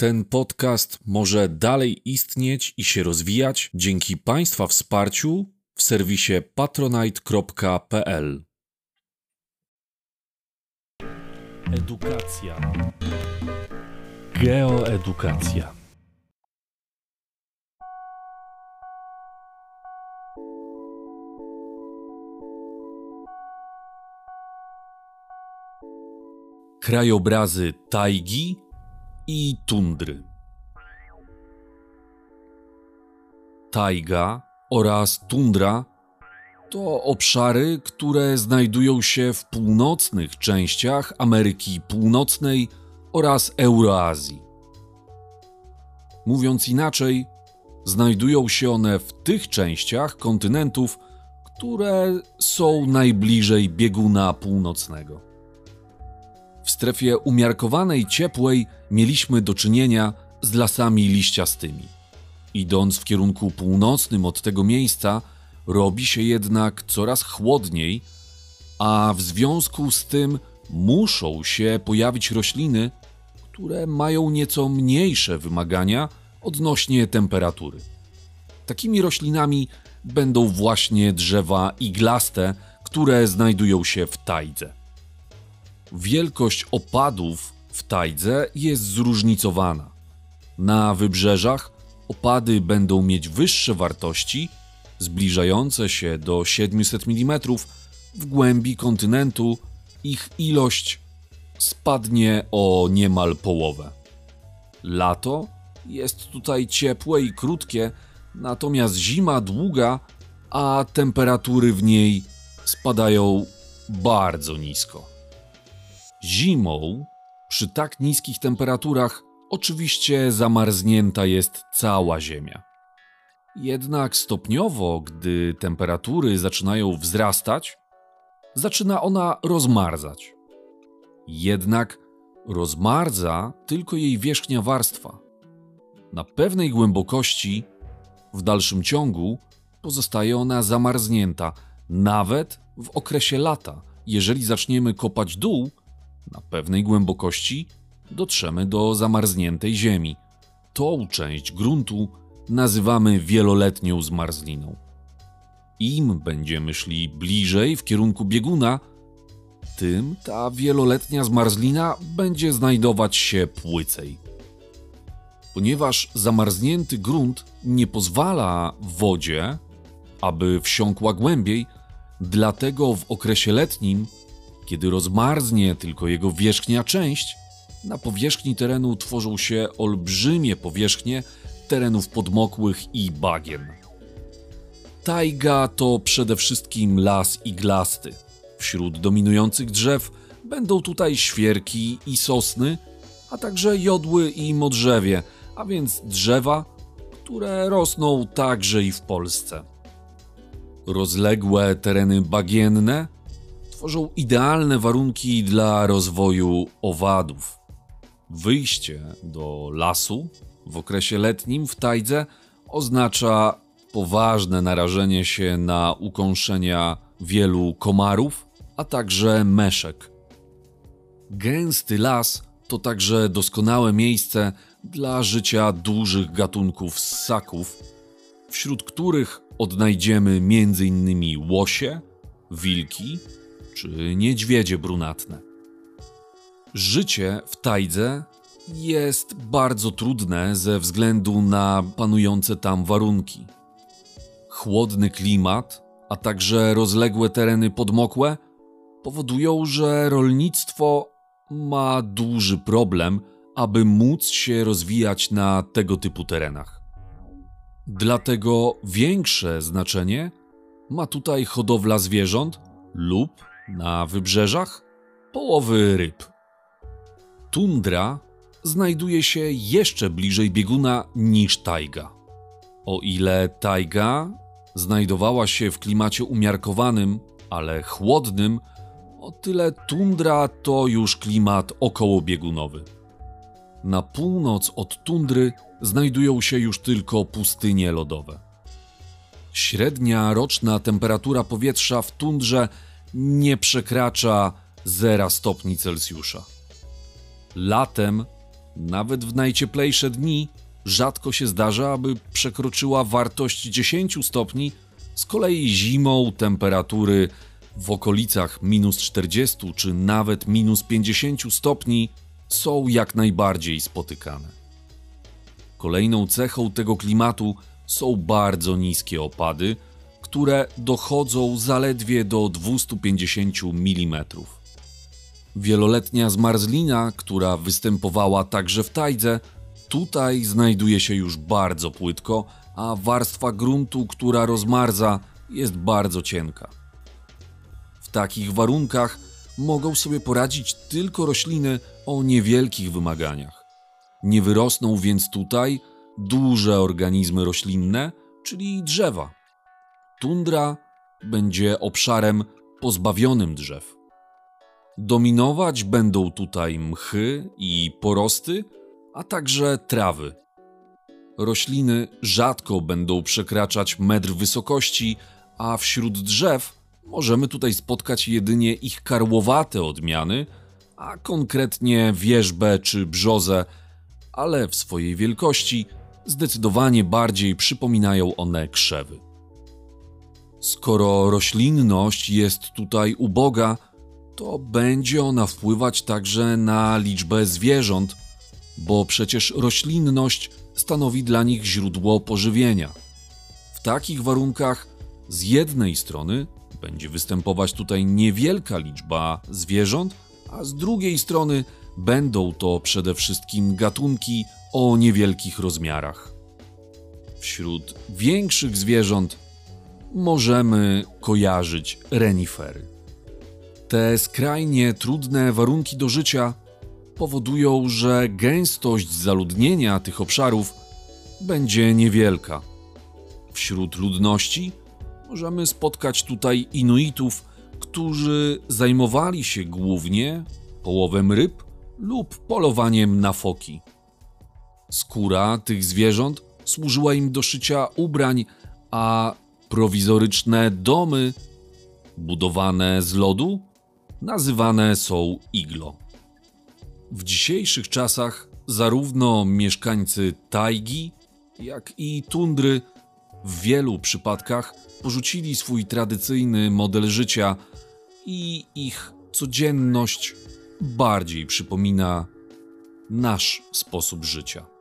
Ten podcast może dalej istnieć i się rozwijać dzięki Państwa wsparciu w serwisie patronite.pl. Edukacja. Geoedukacja. Krajobrazy tajgi i tundry. Tajga oraz tundra to obszary, które znajdują się w północnych częściach Ameryki Północnej oraz Eurazji. Mówiąc inaczej, znajdują się one w tych częściach kontynentów, które są najbliżej bieguna północnego. W strefie umiarkowanej ciepłej mieliśmy do czynienia z lasami liściastymi. Idąc w kierunku północnym od tego miejsca, robi się jednak coraz chłodniej, a w związku z tym muszą się pojawić rośliny, które mają nieco mniejsze wymagania odnośnie temperatury. Takimi roślinami będą właśnie drzewa iglaste, które znajdują się w tajdze. Wielkość opadów w tajdze jest zróżnicowana. Na wybrzeżach opady będą mieć wyższe wartości, zbliżające się do 700 mm, w głębi kontynentu ich ilość spadnie o niemal połowę. Lato jest tutaj ciepłe i krótkie, natomiast zima długa, a temperatury w niej spadają bardzo nisko. Zimą, przy tak niskich temperaturach, oczywiście zamarznięta jest cała ziemia. Jednak stopniowo, gdy temperatury zaczynają wzrastać, zaczyna ona rozmarzać. Jednak rozmarza tylko jej wierzchnia warstwa. Na pewnej głębokości, w dalszym ciągu, pozostaje ona zamarznięta, nawet w okresie lata. Jeżeli zaczniemy kopać dół, na pewnej głębokości dotrzemy do zamarzniętej ziemi. Tą część gruntu nazywamy wieloletnią zmarzliną. Im będziemy szli bliżej w kierunku bieguna, tym ta wieloletnia zmarzlina będzie znajdować się płycej. Ponieważ zamarznięty grunt nie pozwala wodzie, aby wsiąkła głębiej, dlatego w okresie letnim, kiedy rozmarznie tylko jego wierzchnia część, na powierzchni terenu tworzą się olbrzymie powierzchnie terenów podmokłych i bagien. Tajga to przede wszystkim las iglasty. Wśród dominujących drzew będą tutaj świerki i sosny, a także jodły i modrzewie, a więc drzewa, które rosną także i w Polsce. Rozległe tereny bagienne tworzą idealne warunki dla rozwoju owadów. Wyjście do lasu w okresie letnim w tajdze oznacza poważne narażenie się na ukąszenia wielu komarów, a także meszek. Gęsty las to także doskonałe miejsce dla życia dużych gatunków ssaków, wśród których odnajdziemy m.in. łosie, wilki czy niedźwiedzie brunatne. Życie w tajdze jest bardzo trudne ze względu na panujące tam warunki. Chłodny klimat, a także rozległe tereny podmokłe powodują, że rolnictwo ma duży problem, aby móc się rozwijać na tego typu terenach. Dlatego większe znaczenie ma tutaj hodowla zwierząt lub, na wybrzeżach, połowy ryb. Tundra znajduje się jeszcze bliżej bieguna niż tajga. O ile tajga znajdowała się w klimacie umiarkowanym, ale chłodnym, o tyle tundra to już klimat okołobiegunowy. Na północ od tundry znajdują się już tylko pustynie lodowe. Średnia roczna temperatura powietrza w tundrze nie przekracza 0 stopni Celsjusza. Latem Nawet w najcieplejsze dni rzadko się zdarza, aby przekroczyła wartość 10 stopni, z kolei zimą temperatury w okolicach -40 czy nawet -50 stopni są jak najbardziej spotykane. Kolejną cechą tego klimatu są bardzo niskie opady, które dochodzą zaledwie do 250 mm. Wieloletnia zmarzlina, która występowała także w tajdze, tutaj znajduje się już bardzo płytko, a warstwa gruntu, która rozmarza, jest bardzo cienka. W takich warunkach mogą sobie poradzić tylko rośliny o niewielkich wymaganiach. Nie wyrosną więc tutaj duże organizmy roślinne, czyli drzewa. Tundra będzie obszarem pozbawionym drzew. Dominować będą tutaj mchy i porosty, a także trawy. Rośliny rzadko będą przekraczać metr wysokości, a wśród drzew możemy tutaj spotkać jedynie ich karłowate odmiany, a konkretnie wierzbę czy brzozę, ale w swojej wielkości zdecydowanie bardziej przypominają one krzewy. Skoro roślinność jest tutaj uboga, to będzie ona wpływać także na liczbę zwierząt, bo przecież roślinność stanowi dla nich źródło pożywienia. W takich warunkach z jednej strony będzie występować tutaj niewielka liczba zwierząt, a z drugiej strony będą to przede wszystkim gatunki o niewielkich rozmiarach. Wśród większych zwierząt możemy kojarzyć renifery. Te skrajnie trudne warunki do życia powodują, że gęstość zaludnienia tych obszarów będzie niewielka. Wśród ludności możemy spotkać tutaj Inuitów, którzy zajmowali się głównie połowem ryb lub polowaniem na foki. Skóra tych zwierząt służyła im do szycia ubrań, a prowizoryczne domy budowane z lodu nazywane są iglo. W dzisiejszych czasach zarówno mieszkańcy tajgi, jak i tundry w wielu przypadkach porzucili swój tradycyjny model życia i ich codzienność bardziej przypomina nasz sposób życia.